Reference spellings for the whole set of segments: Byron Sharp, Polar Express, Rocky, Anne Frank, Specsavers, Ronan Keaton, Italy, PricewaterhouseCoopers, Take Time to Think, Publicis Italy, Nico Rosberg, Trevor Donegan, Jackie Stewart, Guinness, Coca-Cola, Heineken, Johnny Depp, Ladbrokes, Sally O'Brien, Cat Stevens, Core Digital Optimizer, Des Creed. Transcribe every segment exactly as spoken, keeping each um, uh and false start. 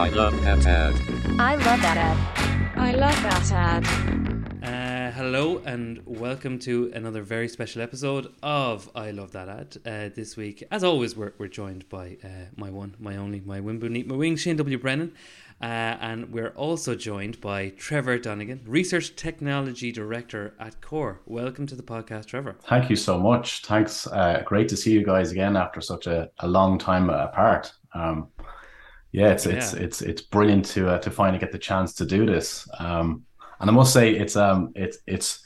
I love that ad. I love that ad. I love that ad. Uh, hello and welcome to another very special episode of I Love That Ad. Uh, this week, as always, we're, we're joined by uh, my one, my only, my wimbo neat, my wing, Shane W Brennan. Uh, and we're also joined by Trevor Donegan, Research Technology Director at CORE. Welcome to the podcast, Trevor. Thank you so much. Thanks. Uh, great to see you guys again after such a, a long time apart. Um, yeah, it's, yeah, it's it's it's brilliant to uh, to finally get the chance to do this. Um, and I must say, it's um it's it's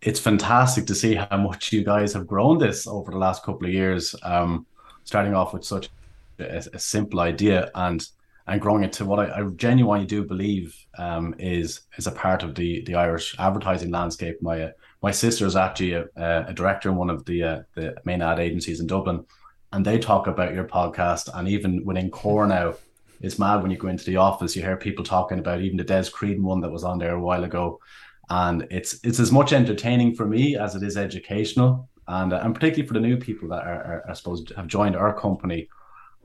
it's fantastic to see how much you guys have grown this over the last couple of years. Um, starting off with such a, a simple idea and. And growing it to what I, I genuinely do believe um, is is a part of the the Irish advertising landscape. My uh, my sister is actually a, a director in one of the uh, the main ad agencies in Dublin, and they talk about your podcast. And even within CORE now, it's mad when you go into the office, you hear people talking about even the Des Creed one that was on there a while ago. And it's it's as much entertaining for me as it is educational, and uh, and particularly for the new people that are, are I suppose have joined our company.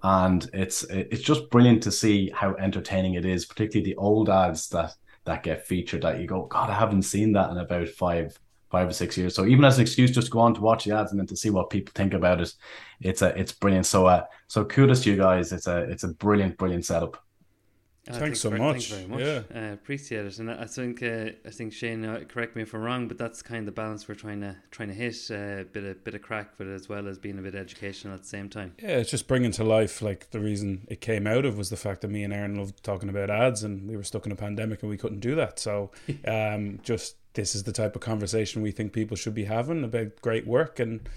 And it's it's just brilliant to see how entertaining it is, particularly the old ads that that get featured that you go, God, I haven't seen that in about five five or six years. So even as an excuse, just go on to watch the ads and then to see what people think about it. It's a it's brilliant. So uh, so kudos to you guys. It's a it's a brilliant brilliant setup. I Thanks so very, much. Thank you very much. Yeah, uh, appreciate it. And I think uh, I think Shane, uh, correct me if I'm wrong, but that's kind of the balance we're trying to trying to hit. A uh, bit of bit of crack, but as well as being a bit educational at the same time. Yeah, it's just bringing to life like the reason it came out of was the fact that me and Aaron loved talking about ads, and we were stuck in a pandemic and we couldn't do that. So, um, just this is the type of conversation we think people should be having about great work and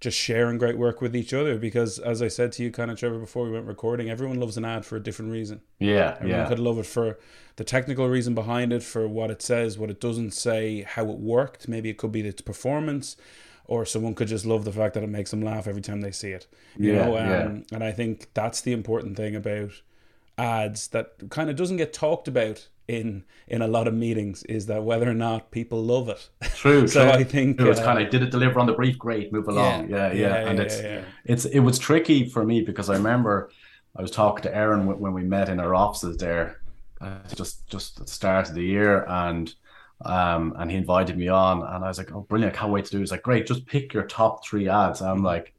just sharing great work with each other, because as I said to you kind of, Trevor, before we went recording, everyone loves an ad for a different reason. Yeah, everyone yeah. could love it for the technical reason behind it, for what it says, what it doesn't say, how it worked. Maybe it could be its performance, or someone could just love the fact that it makes them laugh every time they see it. You yeah, know, um, yeah. And I think that's the important thing about ads that kind of doesn't get talked about in in a lot of meetings, is that whether or not people love it. True. so true. I think true. It's uh, kind of, did it deliver on the brief? Great, move along. Yeah, yeah. yeah. yeah and yeah, it's yeah. it's it was tricky for me, because I remember I was talking to Aaron when we met in our offices there, uh, just just at the start of the year, and um and he invited me on, and I was like, oh, brilliant! I can't wait to do it. He's like, great, just pick your top three ads. I'm like,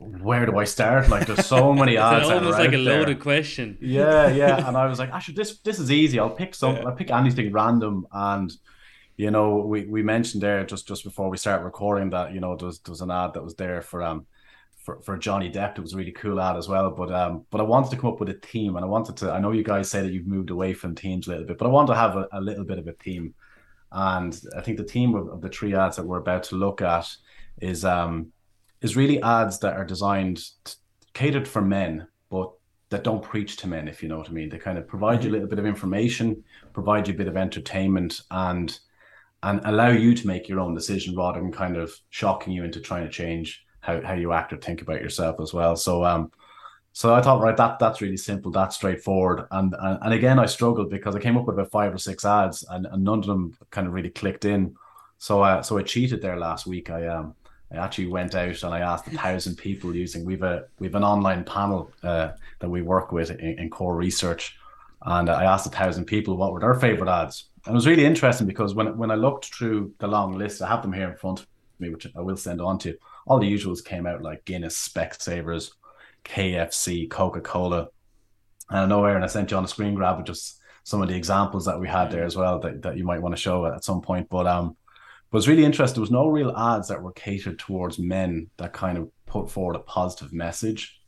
where do I start? Like, there's so many ads. It's almost like a loaded there. question. Yeah, yeah. And I was like, actually, this this is easy. I'll pick some. Yeah. I'll pick anything random. And you know, we, we mentioned there just, just before we started recording that, you know, there was, there was an ad that was there for um for, for Johnny Depp. It was a really cool ad as well. But um, but I wanted to come up with a theme, and I wanted to. I know you guys say that you've moved away from themes a little bit, but I wanted to have a, a little bit of a theme. And I think the theme of, of the three ads that we're about to look at is um. is really ads that are designed, catered for men, but that don't preach to men, if you know what I mean. They kind of provide you a little bit of information, provide you a bit of entertainment, and and allow you to make your own decision rather than kind of shocking you into trying to change how, how you act or think about yourself as well. So um, so I thought, right, that that's really simple, that's straightforward. And and, and again, I struggled because I came up with about five or six ads, and, and none of them kind of really clicked in. So uh, so I cheated there last week. I um. I actually went out and I asked a thousand people using, we've a we've an online panel uh, that we work with in, in CORE Research, and I asked a thousand people what were their favorite ads, and it was really interesting because when when I looked through the long list, I have them here in front of me, which I will send on to you. All the usuals came out, like Guinness, Specsavers, K F C, Coca-Cola, and I know, Aaron, I sent you on a screen grab with just some of the examples that we had there as well that, that you might want to show at some point, but um. But it's really interesting. There was no real ads that were catered towards men that kind of put forward a positive message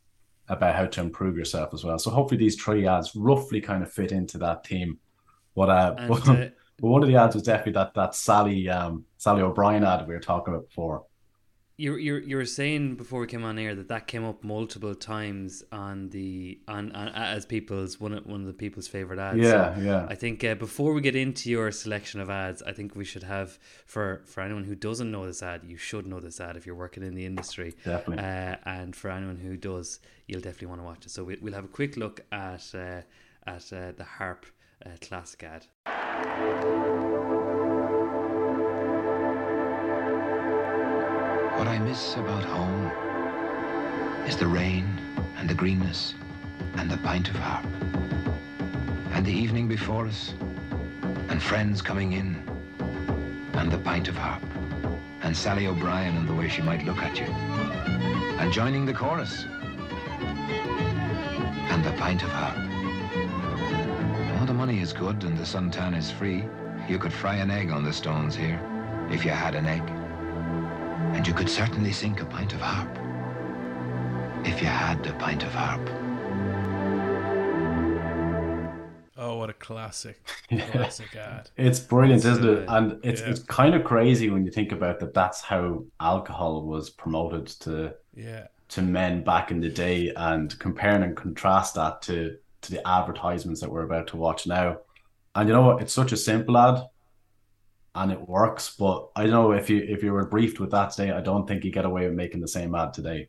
about how to improve yourself as well. So hopefully these three ads roughly kind of fit into that theme. But, uh, and, but, uh, but one of the ads was definitely that that Sally um, Sally O'Brien ad we were talking about before. You you you were saying before we came on air that that came up multiple times on the on, on as people's one of, one of the people's favorite ads. Yeah, so yeah. I think uh, before we get into your selection of ads, I think we should have for for anyone who doesn't know this ad, you should know this ad if you're working in the industry. Definitely. Uh, and for anyone who does, you'll definitely want to watch it. So we, we'll have a quick look at uh, at uh, the Harp uh, classic ad. What I miss about home is the rain and the greenness and the pint of Harp. had the evening before us, and friends coming in, and the pint of Harp, and Sally O'Brien and the way she might look at you, and joining the chorus, and the pint of Harp. Oh, the money is good and the suntan is free. You could fry an egg on the stones here, if you had an egg. And you could certainly sink a pint of Harp, if you had a pint of Harp. Oh, what a classic, classic ad. It's brilliant, isn't it? And it's yeah. it's kind of crazy when you think about that. That's how alcohol was promoted to yeah. to men back in the day, and comparing and contrast that to, to the advertisements that we're about to watch now. And you know what? It's such a simple ad and it works, but I don't know if you if you were briefed with that today, I don't think you get away with making the same ad today.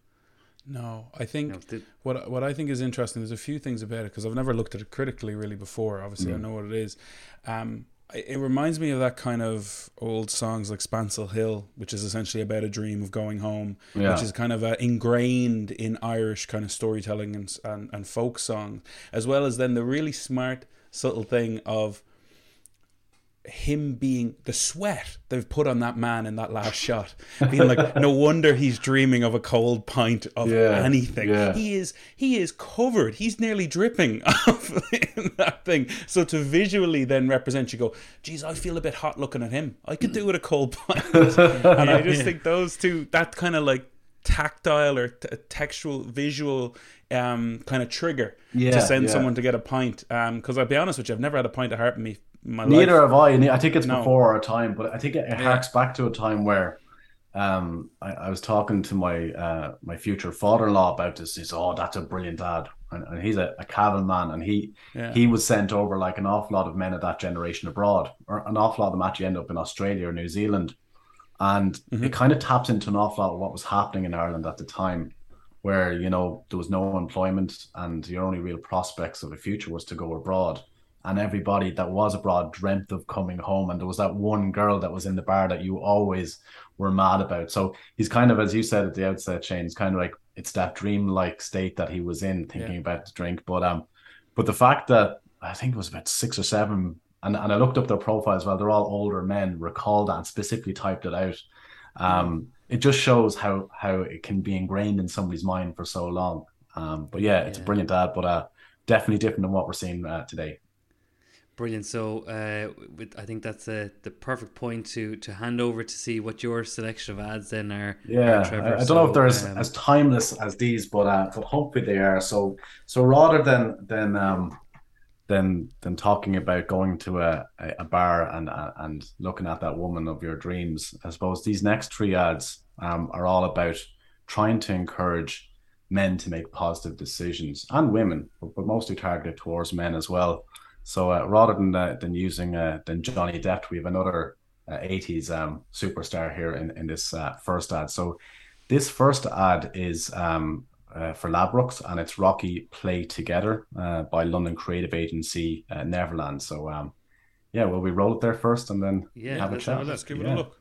No, I think no, did... what what I think is interesting, there's a few things about it because I've never looked at it critically really before. Obviously, yeah. I know what it is. Um, it, it reminds me of that kind of old songs like Spancel Hill, which is essentially about a dream of going home, yeah. which is kind of uh, ingrained in Irish kind of storytelling and, and, and folk songs, as well as then the really smart, subtle thing of him being the sweat they've put on that man in that last shot, being like, no wonder he's dreaming of a cold pint of yeah, anything. Yeah. He is he is covered. He's nearly dripping off in that thing. So to visually then represent, you go, geez, I feel a bit hot looking at him. I could do with a cold pint. And I just think those two, that kind of like tactile or t- textual, visual um, kind of trigger yeah, to send yeah. someone to get a pint. Because um, I'll be honest with you, I've never had a pint of Harp in me. My Neither life. have I. I think it's no. before our time, but I think it, it harks yeah. back to a time where um, I, I was talking to my uh, my future father-in-law about this. He said, oh, that's a brilliant ad. And, and he's a, a Cavan man. And he yeah. he was sent over like an awful lot of men of that generation abroad, or an awful lot of them actually end up in Australia or New Zealand. And mm-hmm. it kind of taps into an awful lot of what was happening in Ireland at the time, where, you know, there was no employment and your only real prospects of a future was to go abroad. And everybody that was abroad dreamt of coming home. And there was that one girl that was in the bar that you always were mad about. So he's kind of, as you said at the outset, Shane, it's kind of like, it's that dreamlike state that he was in thinking yeah. about the drink. But um, but the fact that I think it was about six or seven, and, and I looked up their profile as well, they're all older men, recalled that and specifically typed it out. Um, it just shows how, how it can be ingrained in somebody's mind for so long. Um, but yeah, it's yeah. a brilliant ad, but uh, definitely different than what we're seeing uh, today. Brilliant. So uh, with, I think that's a, the perfect point to to hand over to see what your selection of ads then are. Yeah, are, Trevor. I, I don't so, know if they're as, um, as timeless as these, but uh, but hopefully they are. So so rather than than um than than talking about going to a, a bar and uh, and looking at that woman of your dreams, I suppose these next three ads um are all about trying to encourage men to make positive decisions, and women, but, but mostly targeted towards men as well. So uh, rather than uh, than using uh, than Johnny Depp, we have another uh, eighties um, superstar here in in this uh, first ad. So this first ad is um, uh, for Ladbrokes, and it's Rocky Play Together uh, by London creative agency uh, Neverland. So um, yeah, will we roll it there first and then yeah, have a chat? Have a, let's give yeah. it a look.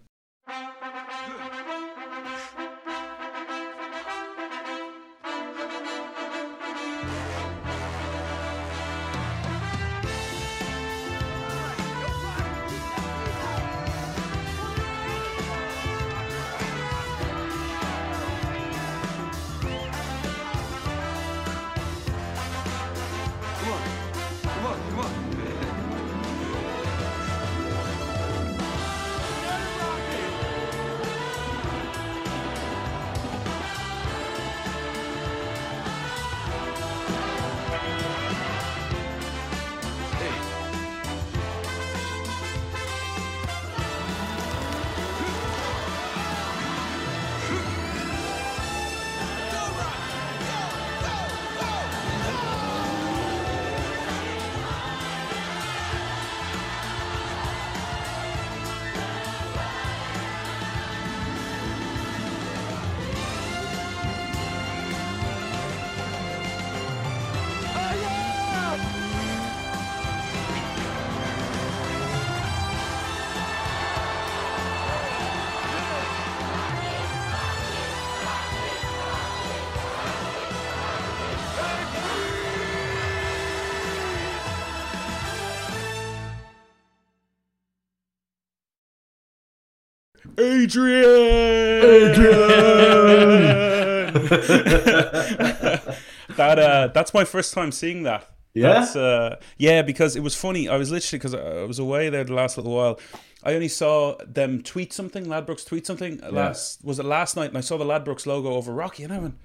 Adrian. that uh, that's my first time seeing that. Yeah, uh, yeah, because it was funny. I was literally because I was away there the last little while. I only saw them tweet something. Ladbrokes tweet something yeah. last was it last night, and I saw the Ladbrokes logo over Rocky, and I went,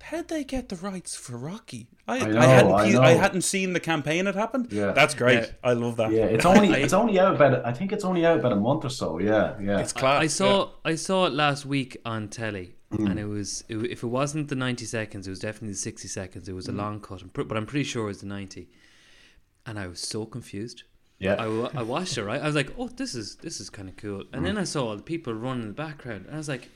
"How'd they get the rights for Rocky?" I, I, know, I hadn't I, know. I hadn't seen the campaign that happened. Yeah, that's great. Yeah. I love that. Yeah, it's only it's only out about I think it's only out about a month or so. Yeah, yeah. It's class. I, I saw yeah. I saw it last week on telly. And it was, it, if it wasn't the ninety seconds, it was definitely the sixty seconds. It was a mm. long cut, but I'm pretty sure it was the ninety. And I was so confused. Yeah, I, I watched it, right? I was like, oh, this is this is kind of cool. And mm. then I saw all the people running in the background, and I was like,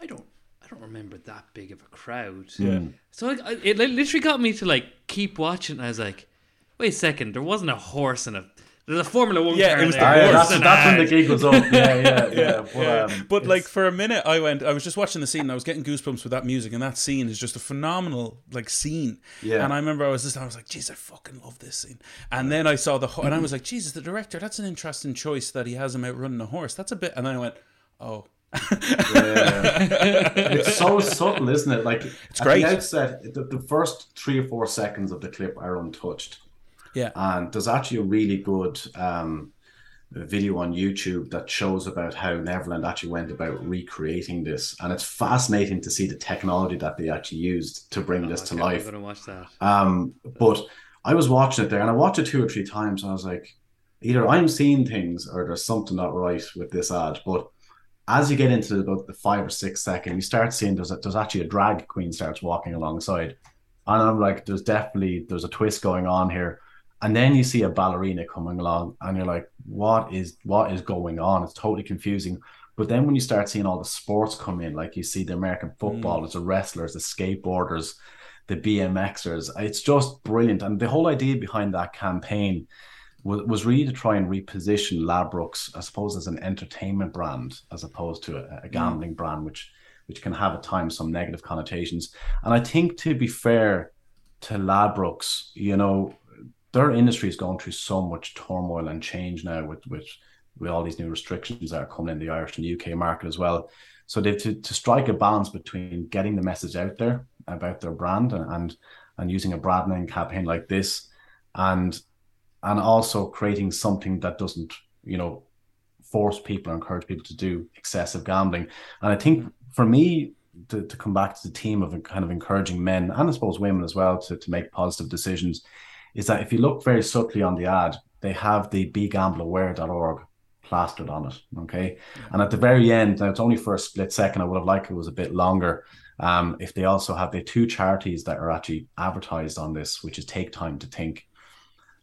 I don't, I don't remember that big of a crowd. Yeah. So I, it literally got me to like keep watching. And I was like, wait a second, there wasn't a horse in a. There's a Formula One yeah, car. It was the yeah, that's, that's when the gig was up. Yeah, yeah, yeah. But, yeah. Um, but like for a minute, I went. I was just watching the scene, and I was getting goosebumps with that music, and that scene is just a phenomenal like scene. Yeah. And I remember I was just, I was like, "Jeez, I fucking love this scene." And then I saw the, ho- and I was like, "Jesus, the director. That's an interesting choice that he has him out running a horse. That's a bit." And then I went, "Oh." yeah. It's so subtle, isn't it? Like it's at great. The outset, the, the first three or four seconds of the clip are untouched. Yeah, and there's actually a really good um, video on YouTube that shows about how Neverland actually went about recreating this, and it's fascinating to see the technology that they actually used to bring oh, this to okay, life. I'm gonna watch that. Um, but I was watching it there, and I watched it two or three times, and I was like, either I'm seeing things, or there's something not right with this ad. But as you get into about the five or six second, you start seeing there's a, there's actually a drag queen starts walking alongside, and I'm like, there's definitely there's a twist going on here. And then you see a ballerina coming along, and you're like, what is what is going on? It's totally confusing. But then when you start seeing all the sports come in, like you see the American footballers, mm. the wrestlers, the skateboarders, the B M Xers, it's just brilliant. And the whole idea behind that campaign was, was really to try and reposition Ladbrokes, I suppose, as an entertainment brand, as opposed to a, a gambling mm. brand, which, which can have at times some negative connotations. And I think, to be fair to Ladbrokes, you know, their industry is going through so much turmoil and change now with, with with all these new restrictions that are coming in the Irish and U K market as well. So they to, to strike a balance between getting the message out there about their brand and and, and using a brand name campaign like this, and and also creating something that doesn't, you know, force people or encourage people to do excessive gambling. And I think for me, to, to come back to the theme of kind of encouraging men and I suppose women as well to, to make positive decisions, is that if you look very subtly on the ad, they have the Be Gamble Aware dot org plastered on it, okay? And at the very end, now it's only for a split second, I would have liked it was a bit longer, um, if they also have the two charities that are actually advertised on this, which is Take Time to Think.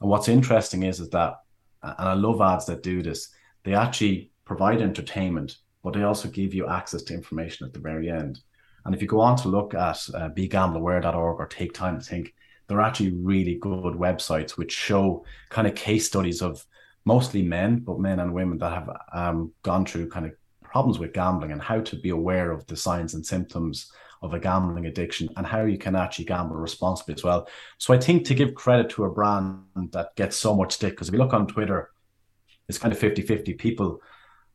And what's interesting is, is that, and I love ads that do this, they actually provide entertainment, but they also give you access to information at the very end. And if you go on to look at uh, Be Gamble Aware dot org or Take Time to Think, they're actually really good websites which show kind of case studies of mostly men, but men and women that have um, gone through kind of problems with gambling and how to be aware of the signs and symptoms of a gambling addiction and how you can actually gamble responsibly as well. So I think to give credit to a brand that gets so much stick, because if you look on Twitter, it's kind of fifty-fifty. People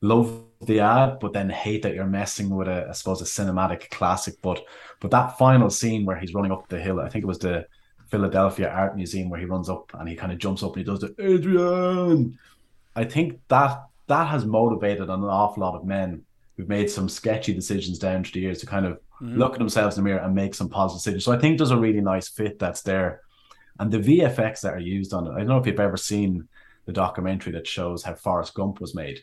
love the ad, but then hate that you're messing with a, I suppose, a cinematic classic. But but that final scene where he's running up the hill, I think it was the Philadelphia Art Museum, where he runs up and he kind of jumps up and he does the Adrian. I think that that has motivated an awful lot of men who've made some sketchy decisions down through the years to kind of mm-hmm. look at themselves in the mirror and make some positive decisions. So I think there's a really nice fit that's there. And the V F X that are used on it, I don't know if you've ever seen the documentary that shows how Forrest Gump was made.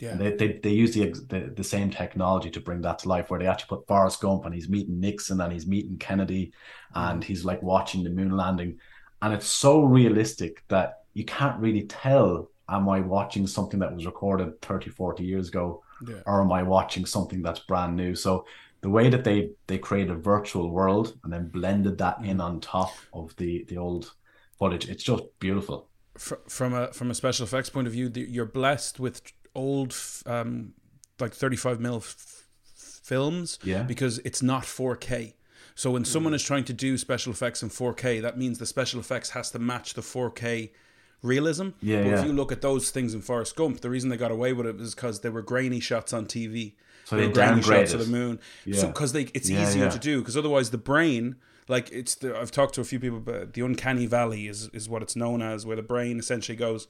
Yeah, and they, they they use the, the the same technology to bring that to life, where they actually put Forrest Gump and he's meeting Nixon and he's meeting Kennedy and he's like watching the moon landing, and it's so realistic that you can't really tell, am I watching something that was recorded thirty, forty years ago yeah. or am I watching something that's brand new? So the way that they they create a virtual world and then blended that in on top of the the old footage, it's just beautiful. From a from a special effects point of view, you're blessed with old um like thirty-five mil f- films yeah. because it's not four K. So when mm. someone is trying to do special effects in four K, that means the special effects has to match the four K realism. Yeah, but yeah. if you look at those things in Forrest Gump, the reason they got away with it was because they were grainy shots on T V. So they, they downgraded shots of the moon. Yeah. So because it's yeah, easier yeah. to do, because otherwise the brain, like it's the, I've talked to a few people about the uncanny valley is is what it's known as, where the brain essentially goes,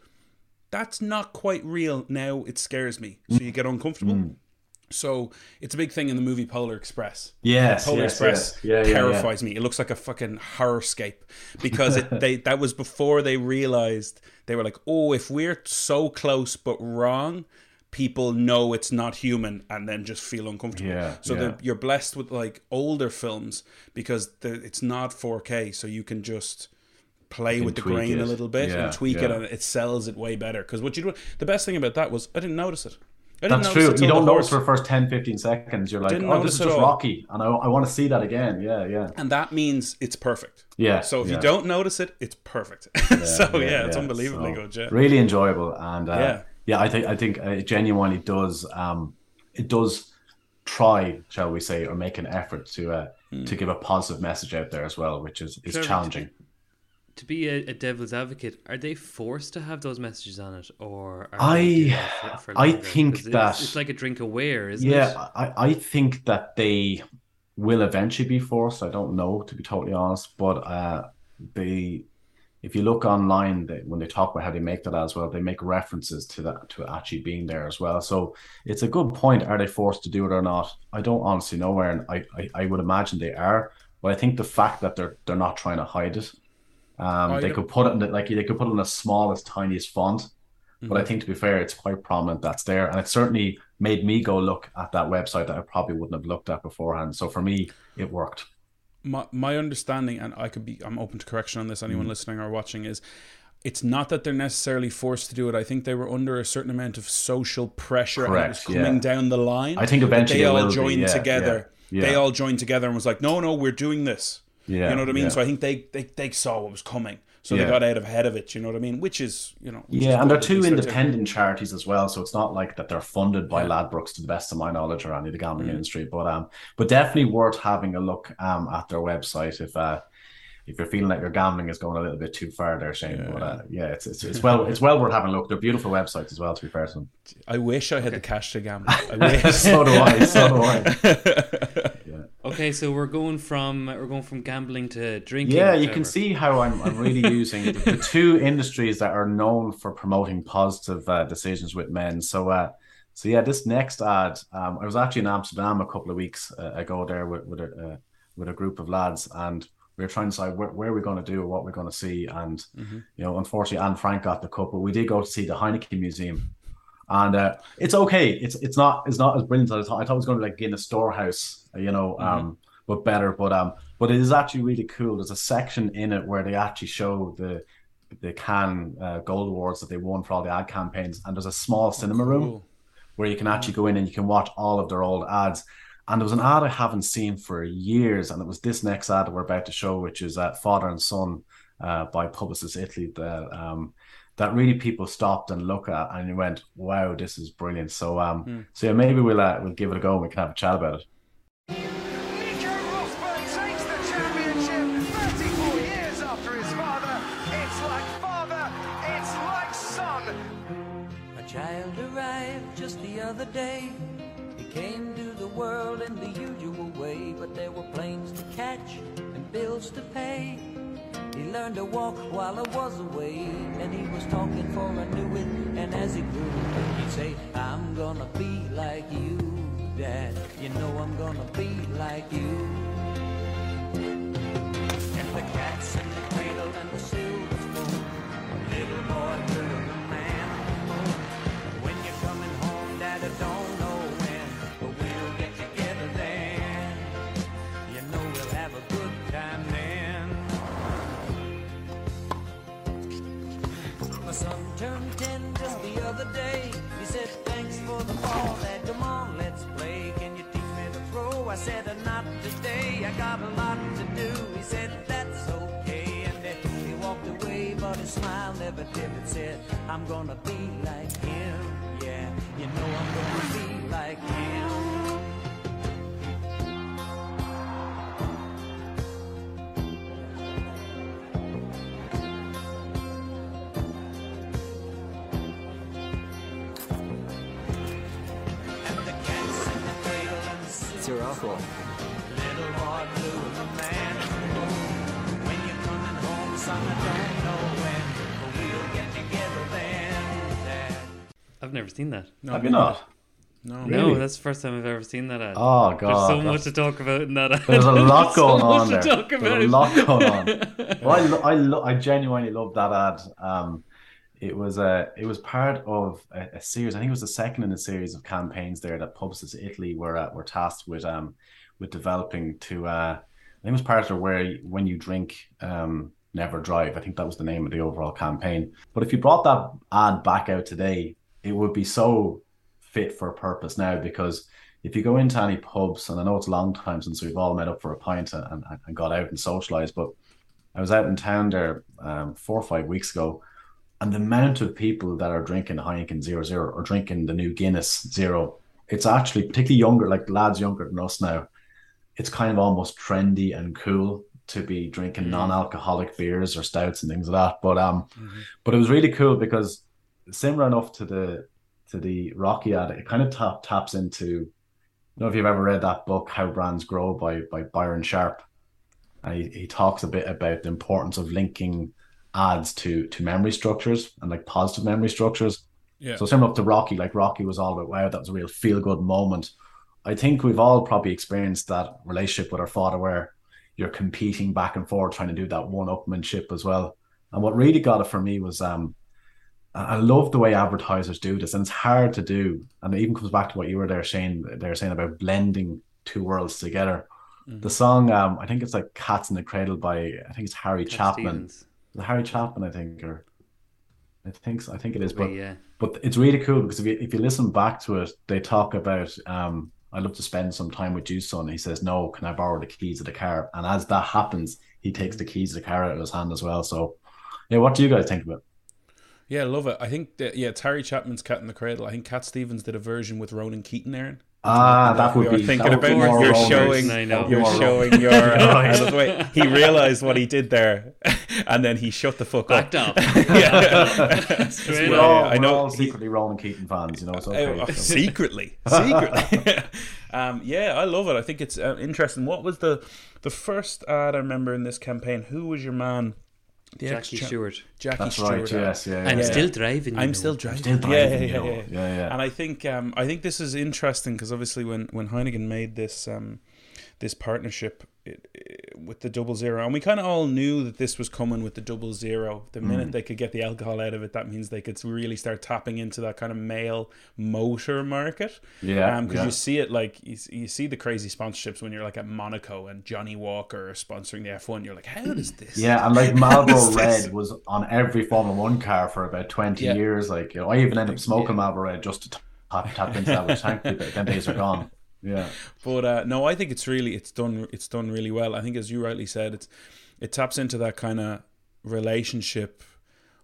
that's not quite real now, it scares me. So you get uncomfortable. Mm. So it's a big thing in the movie Polar Express. Yes, Polar yes, Express yes. Yeah, terrifies yeah, yeah. me. It looks like a fucking horrorscape because it, they that was before they realized, they were like, oh, if we're so close but wrong, people know it's not human and then just feel uncomfortable. Yeah, so yeah. you're blessed with like older films because the, it's not four K, so you can just play with the grain it. a little bit yeah, and tweak yeah. it, and it sells it way better. Because what you do, the best thing about that was I didn't notice it. That's true. You don't notice for the first ten, fifteen seconds. You're like, oh, this is just Rocky. And I, I want to see that again. Yeah, yeah. And that means it's perfect. Yeah. So if yeah. you don't notice it, it's perfect. Yeah, so yeah, yeah, it's yeah. unbelievably so, good. Yeah. Really enjoyable. And uh, yeah. yeah, I think I think it genuinely does, um, it does try, shall we say, or make an effort to uh, mm. to give a positive message out there as well, which is, is sure. challenging. To be a, a devil's advocate, are they forced to have those messages on it, or are they I for, for I think that it's, it's like a drink aware, isn't yeah, it? Yeah, I, I think that they will eventually be forced. I don't know, to be totally honest, but uh, they, if you look online, they, when they talk about how they make that as well, they make references to that to actually being there as well. So it's a good point. Are they forced to do it or not? I don't honestly know, Aaron. I I, I would imagine they are, but I think the fact that they're they're not trying to hide it. Um, oh, they could put it in the, like they could put it in the smallest, tiniest font, mm-hmm. but I think to be fair, it's quite prominent that's there, and it certainly made me go look at that website that I probably wouldn't have looked at beforehand. So for me, it worked. My my understanding, and I could be, I'm open to correction on this. Anyone mm-hmm. listening or watching is, it's not that they're necessarily forced to do it. I think they were under a certain amount of social pressure Correct, and it was coming yeah. down the line. I think eventually they all joined be, yeah, together. Yeah, yeah. They all joined together and was like, no, no, we're doing this. Yeah, you know what I mean? Yeah. So I think they, they, they saw what was coming. So yeah. they got out of ahead of it, you know what I mean? Which is, you know... Yeah, and they're two independent charities as well. So it's not like that they're funded by yeah. Ladbrokes, to the best of my knowledge, or any of the gambling mm. industry. But um, but definitely worth having a look um at their website if uh if you're feeling like your gambling is going a little bit too far there, Shane. Yeah. But uh, yeah, it's, it's it's well it's well worth having a look. They're beautiful websites as well, to be fair to them. I wish I had okay. the cash to gamble. I wish. So do I, so do I. Okay, so we're going from we're going from gambling to drinking. Yeah, you can see how I'm I'm really using the, the two industries that are known for promoting positive uh, decisions with men. So, uh, so yeah, this next ad, um, I was actually in Amsterdam a couple of weeks uh, ago there with with a, uh, with a group of lads, and we were trying to decide where, where we're going to do or what we're going to see. And mm-hmm. you know, unfortunately, Anne Frank got the cup, but we did go to see the Heineken Museum. And uh, it's okay. It's it's not it's not as brilliant as I thought. I thought it was going to be like Guinness Storehouse, you know, um, mm-hmm. but better. But um, but it is actually really cool. There's a section in it where they actually show the the Cannes uh, Gold Awards that they won for all the ad campaigns. And there's a small cinema oh, cool. room where you can actually go in and you can watch all of their old ads. And there was an ad I haven't seen for years, and it was this next ad that we're about to show, which is uh, Father and Son uh, by Publicis Italy. That um. that really people stopped and looked at and went, wow, this is brilliant. So um, mm. so yeah, maybe we'll uh, we'll give it a go and we can have a chat about it. Nico Rosberg takes the championship thirty-four years after his father. It's like father, it's like son. A child arrived just the other day. He came to the world in the usual way, but there were planes to catch and bills to pay. He learned to walk while I was away, and he was talking for I knew it, and as he grew, he'd say, I'm gonna be like you, Dad, you know I'm gonna be like you. And the cats in the cradle and the silver spoon, little boy, little man, when you're coming home, Dad, I don't know when, but we'll get together then, you know we'll have a good time then. My son turned ten just the other day. He said, thanks for the ball, Dad, come on, let's play. Can you teach me to throw? I said, not today, I got a lot to do. He said, that's okay. And then he walked away, but his smile never dimmed. Said, I'm gonna be like him, yeah, you know I'm gonna be like him. awful. Little boy blue is a man. When you're coming home, son, I don't know when, but we'll get together then. I've never seen that. No, have you not? No, really? No, that's the first time I've ever seen that ad. Oh god, there's so much to talk about in that ad. There's a lot going on there. There's a lot going on. Well, I lo- I, lo- I genuinely loved that ad. Um, it was a it was part of a, a series. I think it was the second in a series of campaigns there that Publicis Italy were uh, were tasked with um with developing to. Uh, I think it was part of where when you drink um. Never drive. I think that was the name of the overall campaign. But if you brought that ad back out today, it would be so fit for purpose now, because if you go into any pubs, and I know it's a long time since we've all met up for a pint and, and got out and socialized, but I was out in town there um, four or five weeks ago, and the amount of people that are drinking Heineken zero zero or drinking the new Guinness zero, it's actually particularly younger, like lads younger than us now, it's kind of almost trendy and cool to be drinking non-alcoholic beers or stouts and things like that. But um, mm-hmm. but it was really cool because similar enough to the to the Rocky ad, it kind of tap, taps into, you know, if you've ever read that book, How Brands Grow by by Byron Sharp. And he, he talks a bit about the importance of linking ads to to memory structures and like positive memory structures. Yeah. So similar to Rocky, like Rocky was all about, wow, that was a real feel-good moment. I think we've all probably experienced that relationship with our father where you're competing back and forth, trying to do that one-upmanship as well. And what really got it for me was, um, I love the way advertisers do this, and it's hard to do. And it even comes back to what you were there, Shane, they were saying about blending two worlds together. Mm-hmm. The song, um, I think it's like Cats in the Cradle by, I think it's Harry Cat Chapman. It Harry Chapman, I think, or I think so, I think it is. But, yeah. but it's really cool because if you, if you listen back to it, they talk about... Um, I'd love to spend some time with you, son. He says, no, can I borrow the keys of the car? And as that happens, he takes the keys of the car out of his hand as well. So, yeah, what do you guys think about it? Yeah, I love it. I think, that, yeah, it's Harry Chapman's Cat in the Cradle. I think Cat Stevens did a version with Ronan Keaton, Aaron. Ah, that would be... thinking about you're showing, I know. You're showing your... uh, wait, he realised what he did there, and then he shut the fuck up. Backed up. Yeah. Straight we're all, I know, we're all secretly he, Ronan Keaton fans, you know. It's okay. Uh, so. Secretly. Secretly. um, yeah, I love it. I think it's uh, interesting. What was the the first ad I remember in this campaign? Who was your man... The Jackie extra, Stewart. Jackie That's Stewart. Right, yes, yeah, yeah. I'm yeah. still driving. You I'm know. still driving. Still driving. Yeah, yeah, yeah, yeah. yeah, yeah. And I think um, I think this is interesting because obviously when, when Heineken made this um, this partnership it, it, with the double zero, and we kind of all knew that this was coming with the double zero. The minute mm. they could get the alcohol out of it, that means they could really start tapping into that kind of male motor market. Yeah, because um, yeah. you see it like you, you see the crazy sponsorships when you're like at Monaco and Johnny Walker sponsoring the F one. You're like, how does this? Yeah, and like Marlboro Red this? was on every Formula One car for about twenty yeah. years. Like, you know, I even ended up smoking yeah. Marlboro Red just to tap tap into that. Which thankfully, but then days are gone. Yeah, but uh, no, I think it's really it's done it's done really well. I think, as you rightly said, it's it taps into that kind of relationship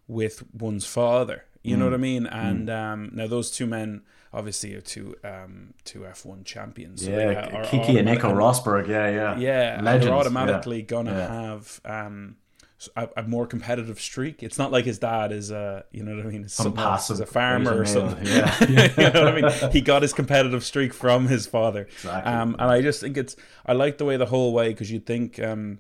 with one's father. You mm. know what I mean? And mm. um, now those two men obviously are two um, two F one champions. Yeah, so Kiki and Nico Rosberg. Yeah, yeah, yeah. Legends. They're automatically yeah. gonna yeah. have. Um, A, a more competitive streak. It's not like his dad is a, you know what I mean, some passive, is a farmer or something. Yeah. You know what I mean? He got his competitive streak from his father. Exactly. Um, and I just think it's, I like the way the whole way because you think, um,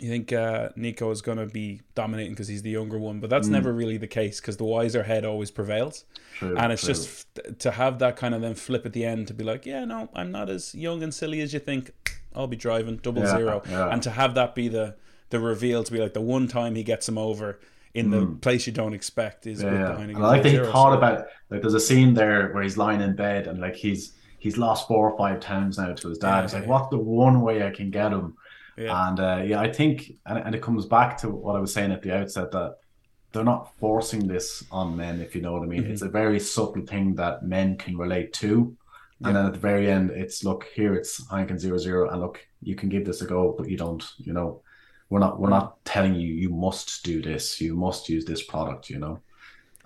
you think uh, Nico is going to be dominating because he's the younger one, but that's mm. never really the case because the wiser head always prevails. True, and it's true. just f- to have that kind of then flip at the end to be like, yeah, no, I'm not as young and silly as you think. I'll be driving double yeah, zero. Yeah. And to have that be the, the reveal to be like the one time he gets him over in the mm. place you don't expect is yeah, with yeah. Heineken. I like that he thought so. about like there's a scene there where he's lying in bed and like he's he's lost four or five times now to his dad. Yeah, he's yeah, like, yeah. what's the one way I can get him? Yeah. And uh, yeah, I think and, and it comes back to what I was saying at the outset that they're not forcing this on men, if you know what I mean. Mm-hmm. It's a very subtle thing that men can relate to. And yeah. then at the very end, it's look here, it's Heineken zero zero, and look, you can give this a go, but you don't, you know. We're not we're not telling you you must do this, you must use this product, you know.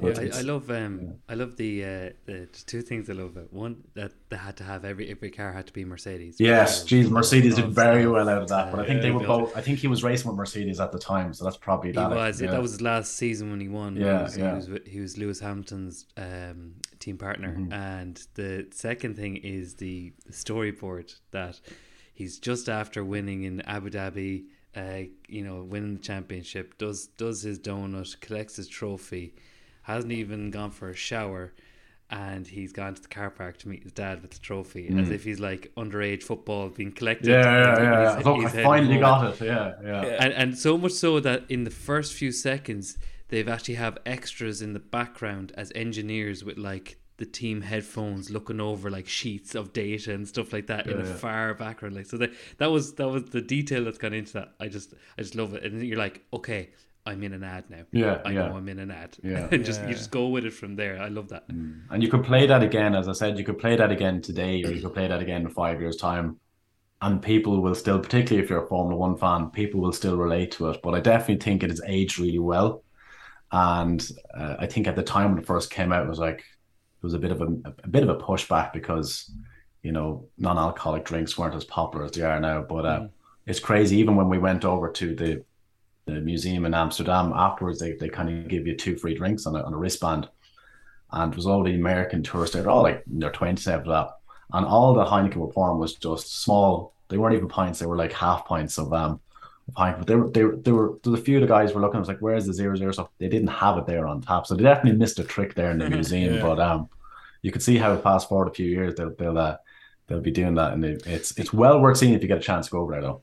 Yeah, I, I love um, yeah. I love the, uh, the two things I love about. One, that they had to have every every car had to be Mercedes. Yes, geez, Mercedes did very well out of that. But I think they were both. I think he was racing with Mercedes at the time, so that's probably that. He was. Yeah. That was his last season when he won. Yeah, was, yeah. He was, he was Lewis Hamilton's um, team partner. Mm-hmm. And the second thing is the storyboard that he's just after winning in Abu Dhabi. Uh, you know, winning the championship, does does his donut, collects his trophy. Hasn't even gone for a shower, and he's gone to the car park to meet his dad with the trophy, mm. as if he's like underage football being collected. Yeah, yeah, yeah. He's, Look, he's I finally got it. Yeah, yeah. And, and so much so that in the first few seconds, they've actually have extras in the background as engineers with like the team headphones looking over like sheets of data and stuff like that yeah, in a yeah. far background. Like so, that that was that was the detail that's gone into that. I just I just love it, and you're like, okay. I'm in an ad now. Yeah, I yeah. know I'm in an ad. Yeah, and just yeah. you just go with it from there. I love that. Mm. And you could play that again, as I said, you could play that again today, or you could play that again in five years' time, and people will still, particularly if you're a Formula One fan, people will still relate to it. But I definitely think it has aged really well. And uh, I think at the time when it first came out, it was like it was a bit of a, a bit of a pushback because you know non-alcoholic drinks weren't as popular as they are now. But uh, mm. it's crazy. Even when we went over to the the museum in Amsterdam afterwards, they, they kind of give you two free drinks on a, on a wristband, and it was all the American tourists. They were all like in their twenties after that, and all the Heineken were pouring was just small. They weren't even pints. They were like half pints of um of Heineken. But they were they were there were there was a few of the guys were looking. I was like, where's the zero zero stuff? They didn't have it there on tap, so they definitely missed a trick there in the museum. yeah. But um, you could see how fast forward a few years they'll they'll uh, they'll be doing that, and it, it's it's well worth seeing if you get a chance to go over there though.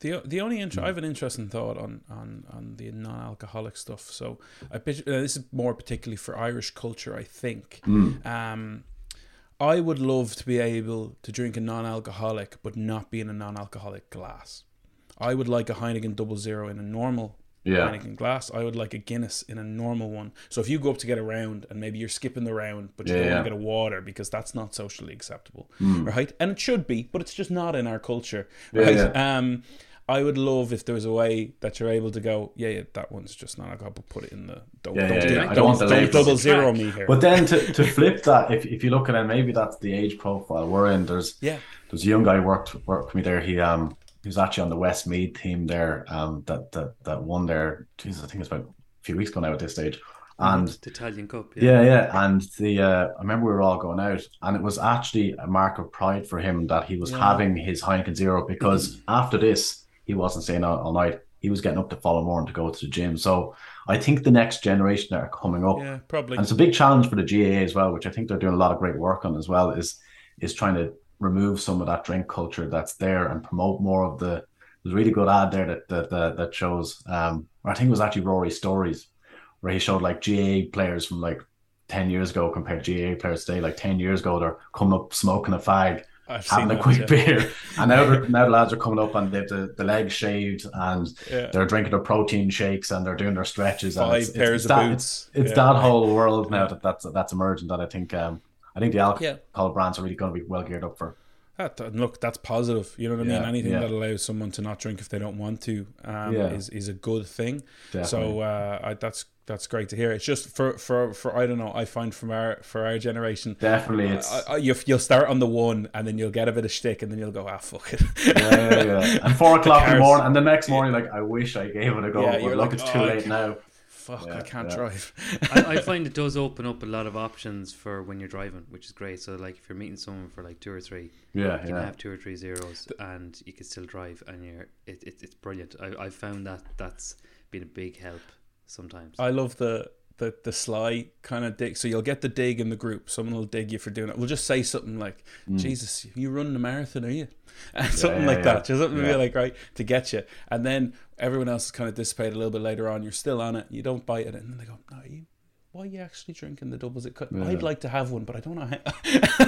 The the only intro, I have an interesting thought on, on, on the non-alcoholic stuff. So I picture, uh, this is more particularly for Irish culture, I think. Mm. Um, I would love to be able to drink a non-alcoholic, but not be in a non-alcoholic glass. I would like a Heineken double zero in a normal yeah. Heineken glass. I would like a Guinness in a normal one. So if you go up to get a round and maybe you're skipping the round, but you yeah. don't want to get a water because that's not socially acceptable, mm. right? And it should be, but it's just not in our culture, right? Yeah, yeah. Um, I would love if there was a way that you're able to go, yeah, yeah, that one's just not alcohol, but put it in the don't, yeah, don't, yeah, yeah. Don't, don't, want don't double zero me here. But then to, to flip that, if if you look at it, maybe that's the age profile we're in. There's yeah, there's a young guy worked worked with me there. He um he was actually on the Westmead team there. Um, that that that won there. Jesus, I think it's about a few weeks ago now at this stage. And the Italian Cup, yeah, yeah, yeah. And the uh, I remember we were all going out, and it was actually a mark of pride for him that he was yeah. having his Heineken Zero because mm-hmm. after this. He wasn't staying out all night. He was getting up the following morning to go to the gym. So I think the next generation that are coming up, yeah, probably. And it's a big challenge for the G A A as well, which I think they're doing a lot of great work on as well, is is trying to remove some of that drink culture that's there and promote more of the. There's a really good ad there that that that, that shows. Um, I think it was actually Rory Stories, where he showed like G A A players from like ten years ago compared to G A A players today. Like ten years ago, they're coming up smoking a fag. I've having a that, quick yeah. beer, and now, now the lads are coming up and they have the, the legs shaved and yeah. they're drinking their protein shakes and they're doing their stretches. Five and it's, pairs it's, it's of that, boots. It's, it's yeah. that whole world now that that's that's emerging. That I think um, I think the alcohol yeah. brands are really going to be well geared up for. That, and look, that's positive. You know what I yeah, mean? Anything yeah. that allows someone to not drink if they don't want to um, yeah. is is a good thing. Definitely. So uh, I, that's. That's great to hear. It's just for, for, for I don't know. I find from our for our generation, definitely, it's uh, you, you'll start on the one, and then you'll get a bit of shtick, and then you'll go, ah, fuck it. Yeah, yeah. And four o'clock in the morning, and the next morning, like I wish I gave it a go, yeah, but look, like, it's too oh, late now. Fuck, yeah, I can't yeah. drive. I, I find it does open up a lot of options for when you're driving, which is great. So like if you're meeting someone for like two or three, yeah, you yeah. can have two or three zeros, and you can still drive, and you're it, it it's brilliant. I I found that that's been a big help. Sometimes I love the the, the sly kind of dig. So you'll get the dig in the group. Someone will dig you for doing it. We'll just say something like, mm. Jesus, you running a marathon, are you? And yeah, something yeah, like yeah. that. Just something yeah. like, right, to get you. And then everyone else is kind of dissipated a little bit later on. You're still on it. You don't bite it. And then they go, no, you, why are you actually drinking the doubles? It yeah. I'd like to have one, but I don't know how.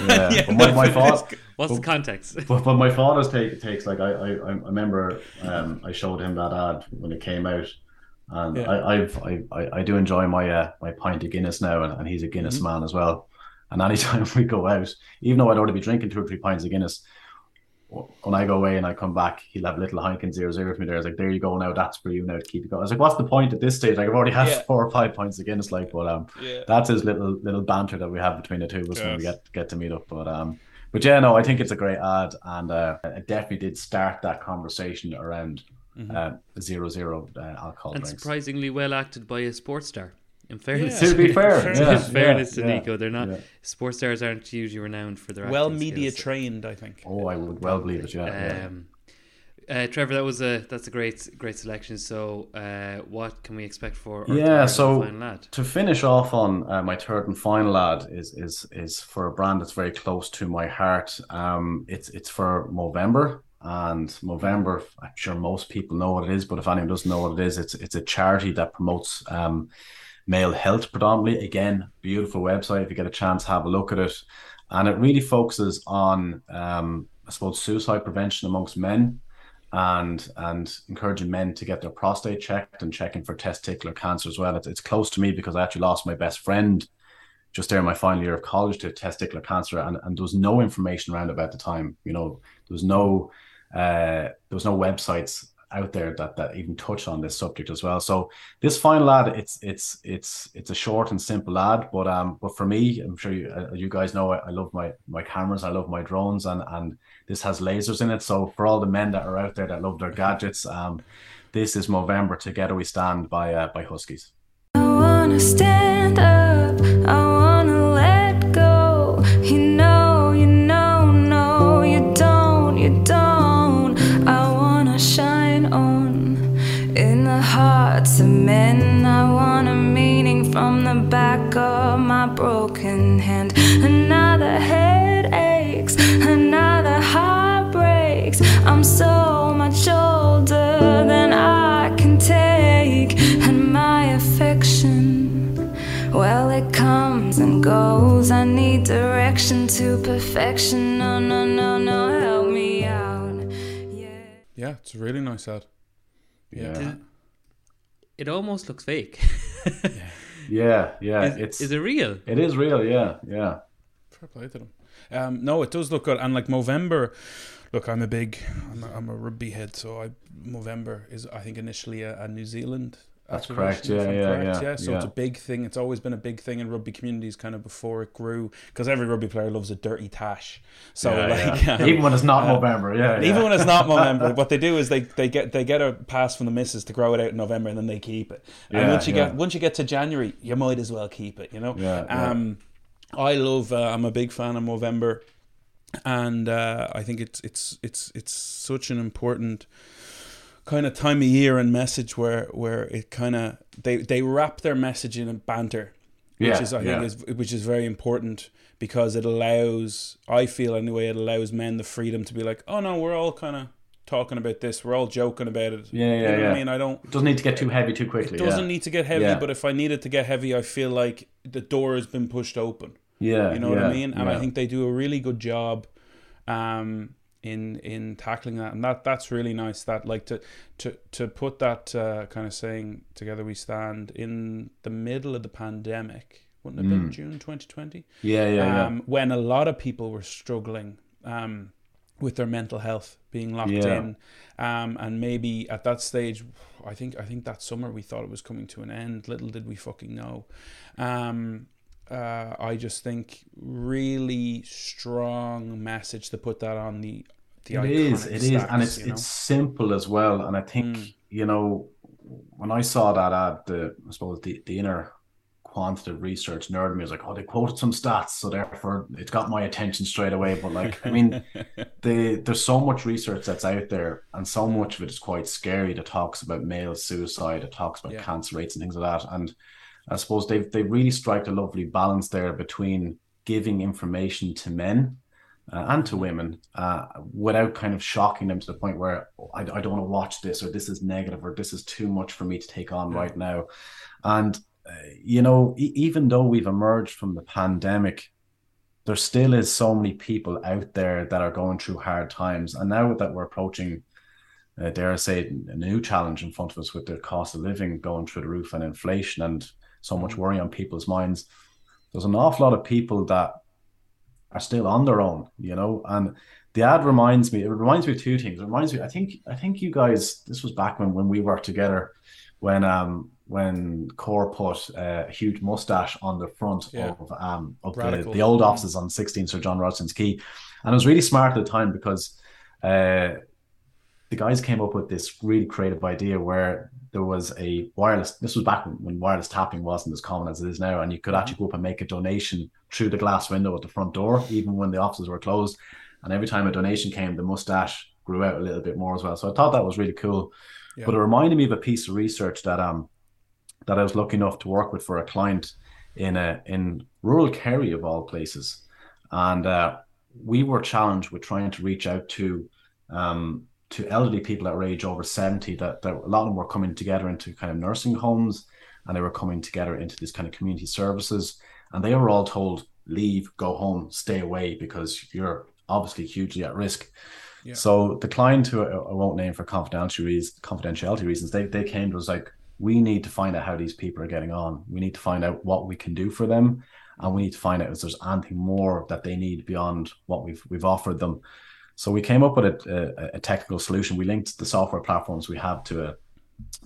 yeah. yeah, but my, my thought, what's but, the context? But, but my father's take, takes, like, I, I, I remember um, I showed him that ad when it came out. And yeah. I, I've, I I do enjoy my uh, my pint of Guinness now, and, and he's a Guinness mm-hmm. man as well. And anytime we go out, even though I'd already be drinking two or three pints of Guinness, when I go away and I come back, he'll have a little Heineken zero zero for me there. I was like, there you go now, that's for you now to keep it going. I was like, what's the point at this stage? Like, I've already had yeah. four or five pints of Guinness, like, but um, yeah. that's his little little banter that we have between the two of us yes. when we get get to meet up. But um, but yeah, no, I think it's a great ad, and uh, it definitely did start that conversation around mm-hmm. uh, zero zero uh, alcohol and drinks. And surprisingly well acted by a sports star. In fairness, yeah. to be fair, in yeah. fairness yeah. to Nico, they're not yeah. sports stars aren't usually renowned for their well media skills. Trained. I think. Oh, I would well believe it. Yeah. Um, yeah. Uh, Trevor, that was a that's a great great selection. So, uh, what can we expect for? Our yeah, so final ad? To finish off on uh, my third and final ad is is is for a brand that's very close to my heart. Um, it's it's for Movember. And Movember, I'm sure most people know what it is, but if anyone doesn't know what it is, it's it's a charity that promotes. Um, male health predominantly. Again, beautiful website. If you get a chance, have a look at it. And it really focuses on, um, I suppose, suicide prevention amongst men and and encouraging men to get their prostate checked and checking for testicular cancer as well. It's, it's close to me because I actually lost my best friend just there in my final year of college to testicular cancer. And, and there was no information around about the time. You know, there was no, uh, there was no websites out there that that even touch on this subject as well. So this final ad, it's it's it's it's a short and simple ad, but um, but for me, I'm sure you uh, you guys know I, I love my my cameras, I love my drones, and and this has lasers in it. So for all the men that are out there that love their gadgets, um, this is Movember. Together We Stand by uh, by Huskies. I wanna stand up. I wanna let go. You know, you know, no, you don't, you don't. I wanna shine. On in the hearts of men, I want a meaning from the back of my broken hand. Another headaches, another heartbreaks. I'm so much older than I can take, and my affection, well, it comes and goes. I need direction to perfection. No, no, no, no, help me out. Yeah, it's a really nice ad. Yeah, yeah. It almost looks fake. yeah, yeah. Is, it's is it real? It is real. Yeah, yeah. Fair play to them. Um, no, it does look good. And like Movember, look, I'm a big, I'm a, I'm a rugby head, so I Movember is, I think, initially a, a New Zealand. That's correct. Yeah, yeah, correct. yeah, yeah. So yeah. It's a big thing. It's always been a big thing in rugby communities, kind of before it grew, because every rugby player loves a dirty tash. So yeah, like, yeah. Um, even when it's not uh, Movember, yeah, even yeah. when it's not Movember, what they do is they, they get they get a pass from the missus to grow it out in November, and then they keep it. And yeah, once you yeah. get once you get to January, you might as well keep it. You know. Yeah, yeah. Um, I love. Uh, I'm a big fan of Movember, and uh, I think it's it's it's it's such an important kind of time of year and message where where it kind of they they wrap their message in a banter, which yeah, is I yeah. think is which is very important, because it allows, I feel anyway, it allows men the freedom to be like, oh no, we're all kind of talking about this, we're all joking about it. Yeah, yeah, you know yeah. I mean, I don't. It doesn't need to get too heavy too quickly. It doesn't yeah. need to get heavy, yeah. but if I need it to get heavy, I feel like the door has been pushed open. Yeah, you know yeah, what I mean. And yeah. I think they do a really good job. Um. in in tackling that, and that that's really nice, that like to to to put that uh, kind of saying Together We Stand in the middle of the pandemic, wouldn't it have been mm. June twenty twenty yeah yeah um yeah. when a lot of people were struggling um with their mental health, being locked yeah. in, um and maybe at that stage, I think I think that summer we thought it was coming to an end, little did we fucking know. um Uh, I just think really strong message to put that on the the iconic. It is, it is, and it's it's simple as well. And I think mm. you know, when I saw that ad, the I suppose the, the inner quantitative research nerd in me was like, oh, they quoted some stats, so therefore it got my attention straight away. But like, I mean, they, there's so much research that's out there, and so much of it is quite scary. That talks about male suicide, it talks about yeah. cancer rates and things like that, and I suppose they've they really strike a lovely balance there between giving information to men uh, and to women uh, without kind of shocking them to the point where oh, I, I don't want to watch this, or this is negative, or this is too much for me to take on yeah. right now. And, uh, you know, e- even though we've emerged from the pandemic, there still is so many people out there that are going through hard times. And now that we're approaching uh, dare I say, a new challenge in front of us with the cost of living going through the roof and inflation and so much worry on people's minds, there's an awful lot of people that are still on their own, you know, and the ad reminds me, it reminds me of two things. It reminds me, I think, I think you guys, this was back when, when we worked together, when, um, when CORE put a huge mustache on the front yeah. of, um, of the, the old offices on sixteen Sir John Rodson's Quay. And it was really smart at the time because, uh, the guys came up with this really creative idea where there was a wireless, this was back when wireless tapping wasn't as common as it is now, and you could actually go up and make a donation through the glass window at the front door, even when the offices were closed. And every time a donation came, the mustache grew out a little bit more as well. So I thought that was really cool. Yeah. But it reminded me of a piece of research that um that I was lucky enough to work with for a client in a, in rural Kerry of all places. And uh, we were challenged with trying to reach out to um to elderly people that were age over seventy, that, that a lot of them were coming together into kind of nursing homes, and they were coming together into these kind of community services. And they were all told, leave, go home, stay away, because you're obviously hugely at risk. Yeah. So the client, who I won't name for confidentiality reasons, they they came to us like, we need to find out how these people are getting on. We need to find out what we can do for them. And we need to find out if there's anything more that they need beyond what we've we've offered them. So we came up with a, a, a technical solution. We linked the software platforms we have to a,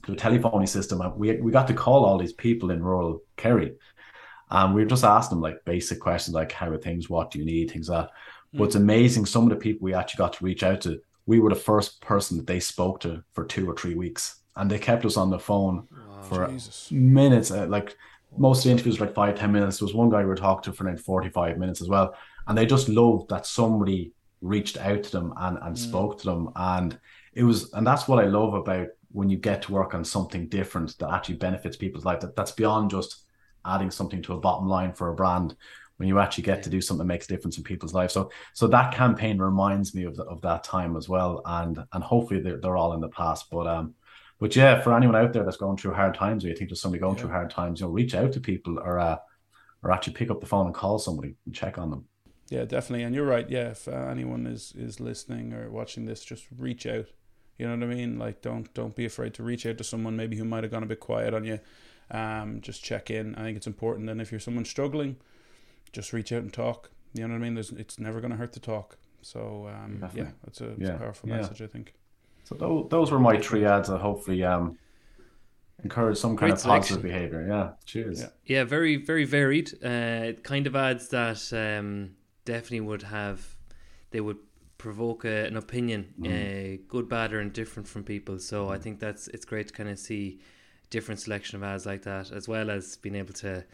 to a telephony system. And we we got to call all these people in rural Kerry. And we were just asking them like basic questions like, how are things? What do you need? Things like that. Mm. But it's amazing. Some of the people we actually got to reach out to, we were the first person that they spoke to for two or three weeks. And they kept us on the phone oh, for Jesus. minutes. Uh, like most of the interviews were like five, ten minutes. There was one guy we were talking to for like forty-five minutes as well. And they just loved that somebody reached out to them and, and mm. spoke to them. And it was, and that's what I love about when you get to work on something different that actually benefits people's life, that, that's beyond just adding something to a bottom line for a brand, when you actually get to do something that makes a difference in people's lives. So so that campaign reminds me of the, of that time as well. And and hopefully they're, they're all in the past. But um but yeah, for anyone out there that's going through hard times, or you think there's somebody going yeah. through hard times, you know, reach out to people, or uh, or actually pick up the phone and call somebody and check on them. Yeah, definitely. And you're right. Yeah, if uh, anyone is, is listening or watching this, just reach out. You know what I mean? Like, don't don't be afraid to reach out to someone maybe who might have gone a bit quiet on you. Um, just check in. I think it's important. And if you're someone struggling, just reach out and talk. You know what I mean? There's, it's never going to hurt to talk. So, um, yeah, it's a, it's yeah. a powerful yeah. message, I think. So th- those were my three ads that hopefully um, encourage some kind Great of selection. Positive behavior. Yeah, cheers. Yeah, yeah, very, very varied. Uh, kind of ads that... Um, definitely would have, they would provoke a, an opinion, mm. uh, good, bad, or indifferent from people. So I think that's, it's great to kind of see different selection of ads like that, as well as being able to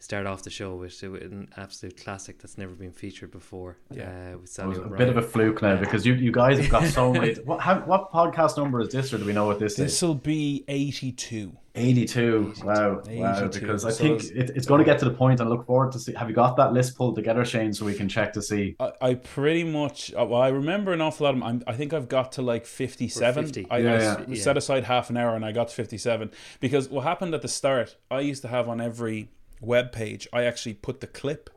start off the show with an absolute classic that's never been featured before. Yeah, uh, with Sally O'Brien. A bit of a fluke now, because you you guys have got so many. What how, what podcast number is this, or do we know what this, this is? This will be eighty-two. eighty-two. Wow. eighty-two. Wow. Because I so think it, it's going to get to the point, and I look forward to see. Have you got that list pulled together, Shane, so we can check to see? I, I pretty much, well, I remember an awful lot of them. I'm, I think I've got to like fifty-seven. fifty. I, yeah, I yeah. set yeah. aside half an hour and I got to fifty-seven. Because what happened at the start, I used to have on every web page, I actually put the clip,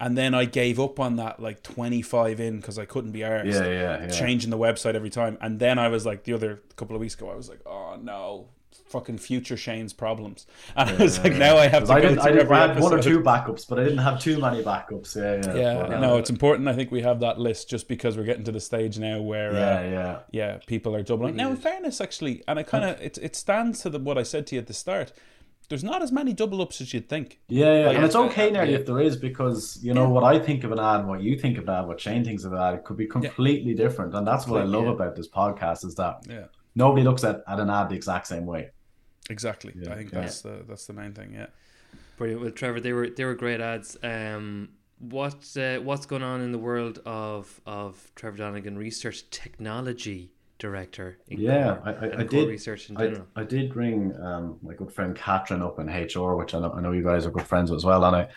and then I gave up on that like twenty-five in because I couldn't be arsed yeah, yeah, yeah. changing the website every time. And then I was like, the other couple of weeks ago, I was like, oh no, fucking future Shane's problems. And yeah, I was yeah, like, yeah. now I have to I go didn't, I didn't have one or two backups, but I didn't have too many backups. Yeah, yeah. yeah but, no, uh, it's important. I think we have that list just because we're getting to the stage now where yeah, uh, yeah. yeah, people are doubling. Now, in fairness, actually, and I kind of it it stands to the, what I said to you at the start. There's not as many double ups as you'd think. Yeah, yeah. Like, and it's okay nearly yeah. if there is, because, you know, yeah. what I think of an ad, what you think of an ad, what Shane thinks of an ad, it could be completely yeah. different. And that's what I love yeah. about this podcast, is that yeah. nobody looks at, at an ad the exact same way. Exactly. Yeah. I think yeah. that's the that's the main thing, yeah. Brilliant. Well, Trevor, they were they were great ads. Um, what uh, what's going on in the world of of Trevor Donegan, research technology director? Yeah, I, I, I did research in general. I, I did ring um, my good friend Catherine up in H R, which I know, I know you guys are good friends as well. And I,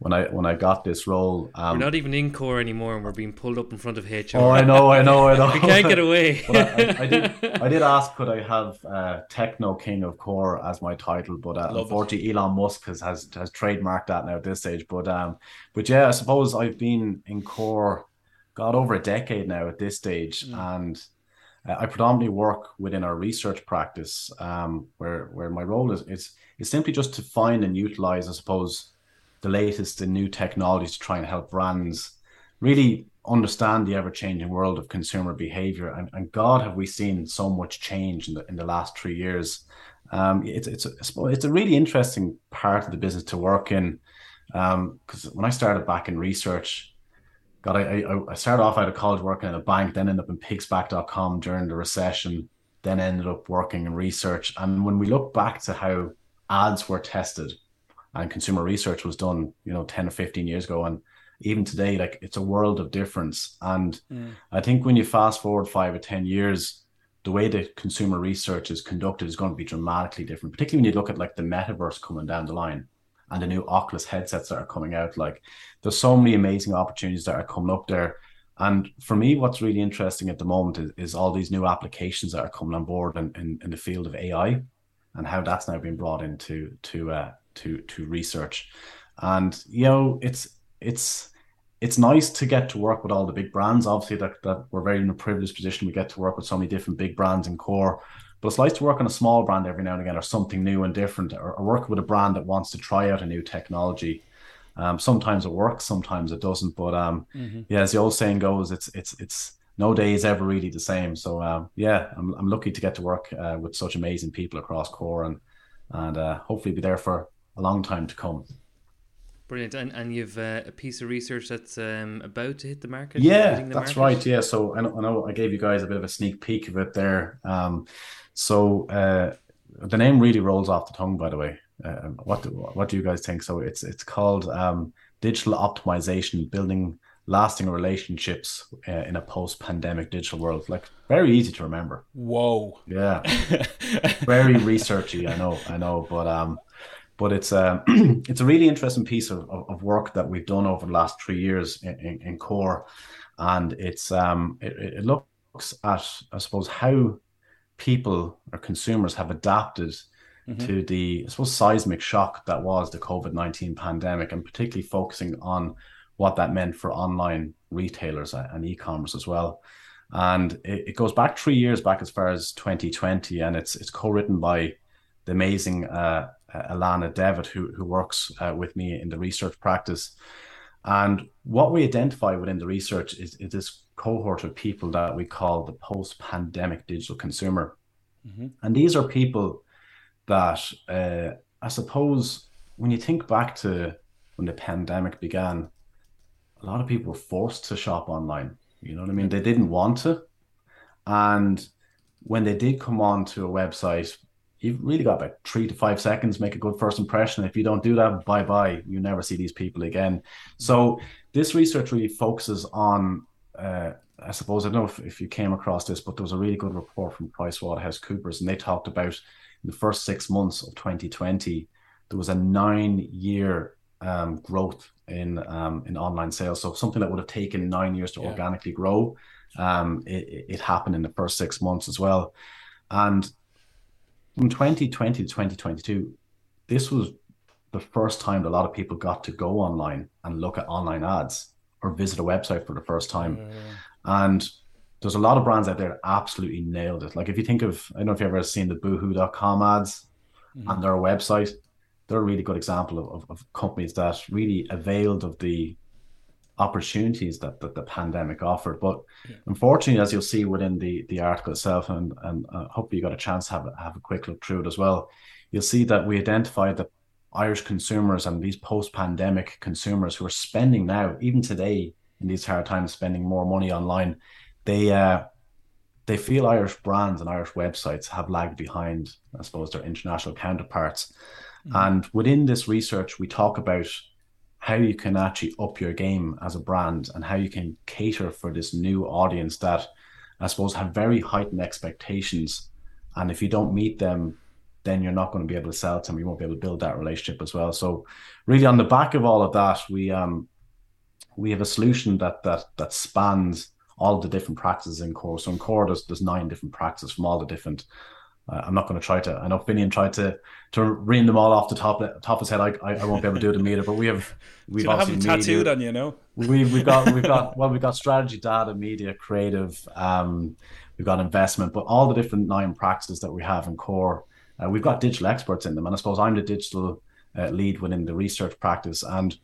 when I when I got this role, um, we're not even in CORE anymore, and we're being pulled up in front of H R. Oh, I know, I know, I know. We can't get away. But I, I, I did, I did ask, could I have uh, Techno King of CORE as my title? But uh, unfortunately, it. Elon Musk has, has has trademarked that now at this stage. But um, but yeah, I suppose I've been in CORE, God, over a decade now at this stage, mm. and I predominantly work within our research practice, um, where where my role is it's it's simply just to find and utilize, I suppose, the latest and new technologies to try and help brands really understand the ever-changing world of consumer behavior, and, and God, have we seen so much change in the in the last three years. Um, it's it's a, it's a really interesting part of the business to work in, because um, when I started back in research, God, I, I I started off out of college working at a bank, then ended up in pigsback dot com during the recession, then ended up working in research. And when we look back to how ads were tested and consumer research was done, you know, ten or fifteen years ago, and even today, like, it's a world of difference. And mm. I think when you fast forward five or ten years, the way that consumer research is conducted is going to be dramatically different, particularly when you look at like the metaverse coming down the line and the new Oculus headsets that are coming out. Like, there's so many amazing opportunities that are coming up there. And for me, what's really interesting at the moment is, is all these new applications that are coming on board in, in, in the field of A I and how that's now being brought into to uh, to to research. And, you know, it's it's it's nice to get to work with all the big brands. Obviously, that, that we're very in a privileged position. We get to work with so many different big brands in CORE, but it's nice to work on a small brand every now and again, or something new and different, or, or work with a brand that wants to try out a new technology. Um, sometimes it works, sometimes it doesn't. But um, mm-hmm. yeah, as the old saying goes, it's it's it's no day is ever really the same. So um, yeah, I'm I'm lucky to get to work uh, with such amazing people across CORE, and and uh, hopefully be there for a long time to come. Brilliant. And and you've uh, a piece of research that's um, about to hit the market. Yeah, the that's market. right. Yeah. So I know, I know I gave you guys a bit of a sneak peek of it there. Um, so uh, the name really rolls off the tongue, by the way. Uh, what do, what do you guys think? So it's it's called um, Digital Optimization, Building Lasting Relationships uh, in a Post-Pandemic Digital World. Like, very easy to remember. Whoa. Yeah. Very researchy. I know. I know. But um, but it's um, it's a really interesting piece of, of, of work that we've done over the last three years in, in, in CORE, and it's um, it, it looks at, I suppose, how people or consumers have adapted. Mm-hmm. To the, I suppose, seismic shock that was the COVID nineteen pandemic, and particularly focusing on what that meant for online retailers and e-commerce as well. And it, it goes back three years back as far as twenty twenty, and it's it's co-written by the amazing uh, Alana Devitt, who, who works uh, with me in the research practice. And what we identify within the research is, is this cohort of people that we call the post-pandemic digital consumer. Mm-hmm. And these are people that uh, I suppose when you think back to when the pandemic began, a lot of people were forced to shop online. You know what I mean? They didn't want to. And when they did come onto a website, you've really got about three to five seconds, make a good first impression. If you don't do that, bye-bye. You never see these people again. So this research really focuses on, uh, I suppose, I don't know if, if you came across this, but there was a really good report from PricewaterhouseCoopers, and they talked about the first six months of twenty twenty, there was a nine-year um, growth in um, in online sales. So something that would have taken nine years to yeah. organically grow, um, it, it happened in the first six months as well. And from twenty twenty to twenty twenty-two, this was the first time that a lot of people got to go online and look at online ads or visit a website for the first time. Yeah. And there's a lot of brands out there that absolutely nailed it. Like, if you think of, I don't know if you've ever seen the boohoo dot com ads mm-hmm. and their website, they're a really good example of, of companies that really availed of the opportunities that, that the pandemic offered. But yeah. unfortunately, as you'll see within the, the article itself, and, and uh, hopefully you got a chance to have, have a quick look through it as well, you'll see that we identified that Irish consumers and these post-pandemic consumers who are spending now, even today in these hard times, spending more money online, They uh, they feel Irish brands and Irish websites have lagged behind, I suppose, their international counterparts. Mm-hmm. And within this research, we talk about how you can actually up your game as a brand and how you can cater for this new audience that, I suppose, have very heightened expectations. And if you don't meet them, then you're not going to be able to sell to them. You won't be able to build that relationship as well. So really on the back of all of that, we um we have a solution that that that spans all the different practices in CORE. So in CORE, there's, there's nine different practices from all the different, uh, I'm not going to try to, I know Finian tried to to ream them all off the top, top of his head. I, I I won't be able to do them either, but we have, we've obviously have tattooed on you, know? We've, we've got, we've got, well, we've got strategy, data, media, creative, um, we've got investment, but all the different nine practices that we have in CORE, uh, we've got digital experts in them. And I suppose I'm the digital uh, lead within the research practice. And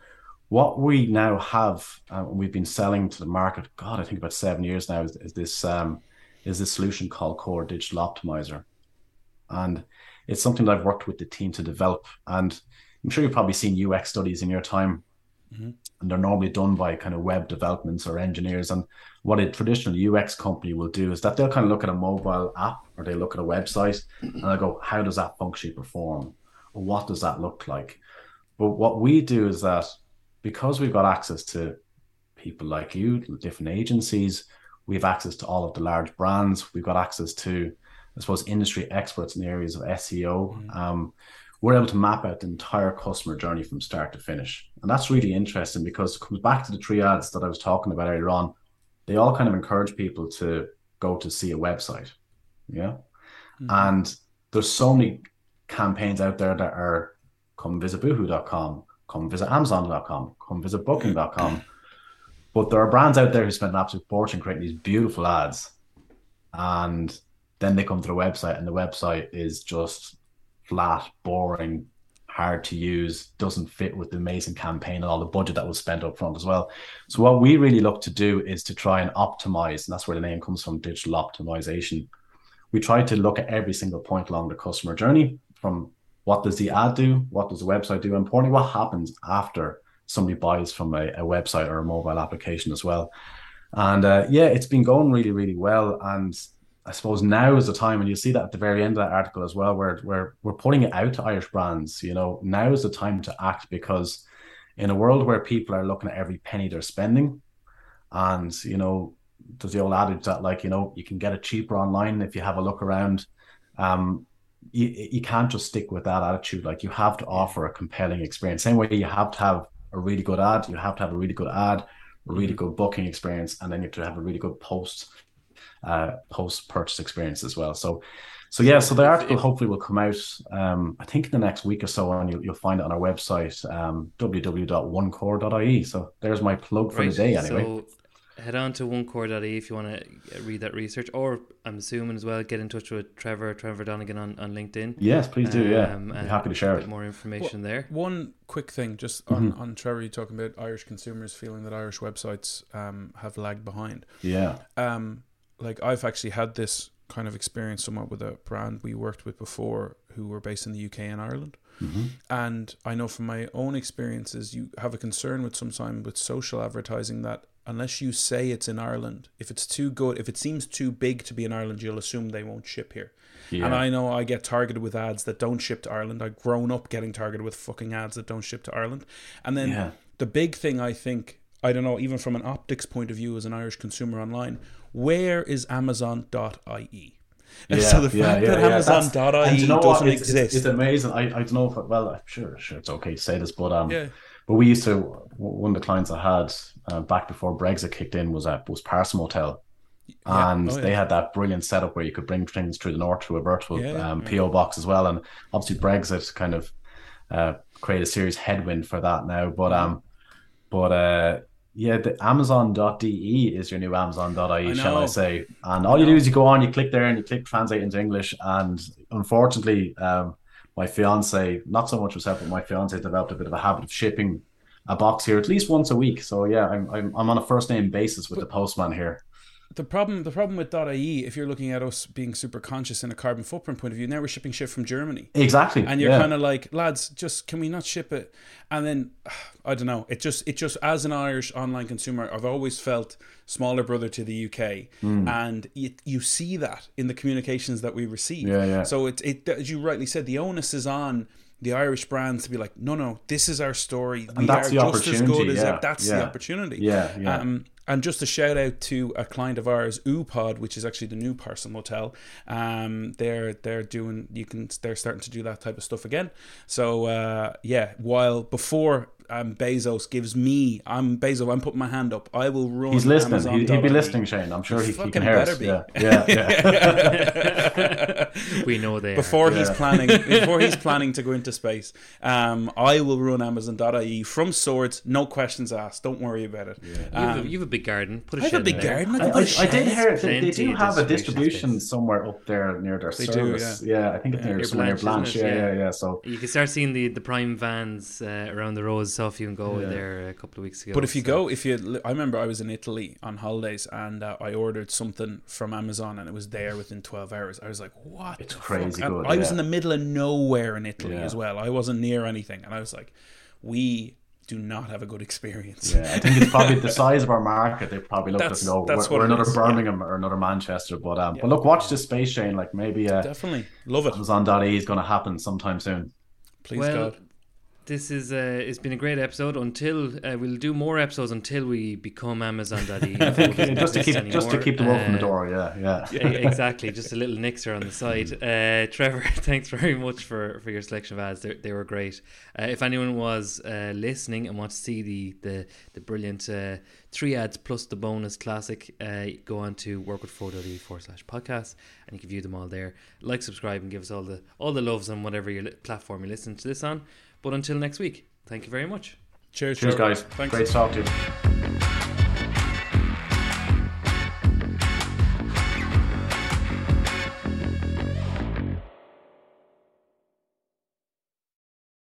what we now have, and um, we've been selling to the market, God, I think about seven years now, is, is this um, is this solution called CORE Digital Optimizer. And it's something that I've worked with the team to develop. And I'm sure you've probably seen U X studies in your time, mm-hmm. and they're normally done by kind of web developments or engineers. And what a traditional U X company will do is that they'll kind of look at a mobile app, or they look at a website, and they'll go, how does that functionally perform? Or what does that look like? But what we do is that, because we've got access to people like you, different agencies, we have access to all of the large brands. We've got access to, I suppose, industry experts in the areas of S E O. Mm-hmm. Um, we're able to map out the entire customer journey from start to finish. And that's really interesting, because it comes back to the triads that I was talking about earlier on. They all kind of encourage people to go to see a website. Yeah. Mm-hmm. And there's so many campaigns out there that are, come visit boohoo dot com. Come visit Amazon dot com, come visit Booking dot com. But there are brands out there who spend an absolute fortune creating these beautiful ads. And then they come to the website, and the website is just flat, boring, hard to use, doesn't fit with the amazing campaign and all the budget that was spent up front as well. So what we really look to do is to try and optimize, and that's where the name comes from, digital optimization. We try to look at every single point along the customer journey, from what does the ad do? What does the website do? And importantly, what happens after somebody buys from a, a website or a mobile application as well? And uh, yeah, it's been going really, really well. And I suppose now is the time, and you see that at the very end of that article as well, where, where we're putting it out to Irish brands. You know, now is the time to act, because in a world where people are looking at every penny they're spending, and, you know, there's the old adage that, like, you know, you can get it cheaper online if you have a look around. Um, You, you can't just stick with that attitude. Like, you have to offer a compelling experience. Same way you have to have a really good ad, you have to have a really good ad, a really good booking experience, and then you have to have a really good post uh, post purchase experience as well. So, so yeah. So the article hopefully will come out. Um, I think in the next week or so, and you'll, you'll find it on our website, um, w w w dot one core dot i e. So there's my plug for right, the day. Anyway. So- Head on to one core dot i e if you want to read that research, or I'm assuming as well, get in touch with Trevor, Trevor Donegan on, on LinkedIn. Yes, please do. Yeah, um, I'm happy to share a bit it. More information well, there. One quick thing, just on, mm-hmm. on Trevor, you talking about Irish consumers feeling that Irish websites um, have lagged behind. Yeah. Um, like I've actually had this kind of experience somewhat with a brand we worked with before, who were based in the U K and Ireland. Mm-hmm. And I know from my own experiences, you have a concern with sometimes with social advertising that unless you say it's in Ireland, if it's too good, if it seems too big to be in Ireland, you'll assume they won't ship here. Yeah. And I know I get targeted with ads that don't ship to Ireland. I've grown up getting targeted with fucking ads that don't ship to Ireland. And then yeah. the big thing, I think, I don't know, even from an optics point of view as an Irish consumer online, where is Amazon dot i e? Yeah, so the fact yeah, yeah, that yeah, Amazon dot i e you know doesn't it's, exist. It's, it's amazing. I, I don't know if, I, well, I'm sure, sure it's okay to say this, but um, yeah. but we used to, one of the clients I had uh, back before Brexit kicked in was at, was Parson Motel. Yeah. And oh, yeah. they had that brilliant setup where you could bring things through the north through a virtual yeah, um, yeah. P O box as well. And obviously Brexit kind of uh, created a serious headwind for that now. But, um, but, uh, yeah, the Amazon dot d e is your new Amazon dot i e, shall I say. And all you do is you go on, you click there and you click translate into English. And unfortunately, um, my fiance, not so much herself, but my fiance developed a bit of a habit of shipping a box here at least once a week. So yeah, I'm I'm, I'm on a first name basis with but the postman here. The problem the problem with .ie, if you're looking at us being super conscious in a carbon footprint point of view, now we're shipping shit from Germany. Exactly. And you're yeah. kind of like, lads, just can we not ship it? And then, I don't know, it just, it just as an Irish online consumer, I've always felt smaller brother to the U K. Mm. And you, you see that in the communications that we receive. Yeah, yeah. So, it, it, as you rightly said, the onus is on the Irish brands to be like, no, no, this is our story. We and that's are the just opportunity. As good as yeah. it. That's yeah. the opportunity. Yeah, yeah. Um, And just a shout out to a client of ours, Oopod, which is actually the new Parson Motel. Um, they're they're doing you can they're starting to do that type of stuff again. So uh, yeah, while before um, Bezos gives me, I'm Bezos, I'm putting my hand up. I will run. He's listening. He, he'd be listening, Shane. I'm sure he, he can hear us. Be. Yeah, yeah. yeah. We know they before are. he's yeah. planning before he's planning to go into space. Um, I will run Amazon dot i e from swords, no questions asked. Don't worry about it. Yeah. Um, you, have a, you have a big garden. Put a I have a big there. garden. I, I, I did hear they, they do have a distribution space. somewhere up there near their they service. Do, yeah. yeah, I think it's yeah, near Blanche. Blanche. It? Yeah, yeah, yeah. So you can start seeing the, the prime vans uh, around the roads saw a few in Galway yeah. there a couple of weeks ago. But if you so. go, if you, I remember I was in Italy on holidays and uh, I ordered something from Amazon and it was there within twelve hours. I was like, what? It's crazy good, yeah. I was in the middle of nowhere in Italy yeah. as well. I wasn't near anything. And I was like, we do not have a good experience. Yeah, I think it's probably the size of our market. They probably looked that's, at, no, that's we're, we're another is, Birmingham yeah. or another Manchester. But um, yeah. but look, watch this space, Shane. Like maybe uh, definitely love it. Amazon dot I E is going to happen sometime soon. Please well, God. This is uh, it's been a great episode. Until uh, we'll do more episodes until we become Amazon dot I E. I think, yeah, just to keep anymore. just to keep the wolf uh, from the door. Yeah, yeah, yeah. Exactly. Just a little nixer on the side. Uh, Trevor, thanks very much for, for your selection of ads. They, they were great. Uh, if anyone was uh, listening and wants to see the the the brilliant uh, three ads plus the bonus classic, uh, go on to workwith four dot I E forward slash podcast and you can view them all there. Like, subscribe, and give us all the all the loves on whatever your platform you listen to this on. But until next week, thank you very much. Cheers, Cheers guys. Thanks. Great to talk to you.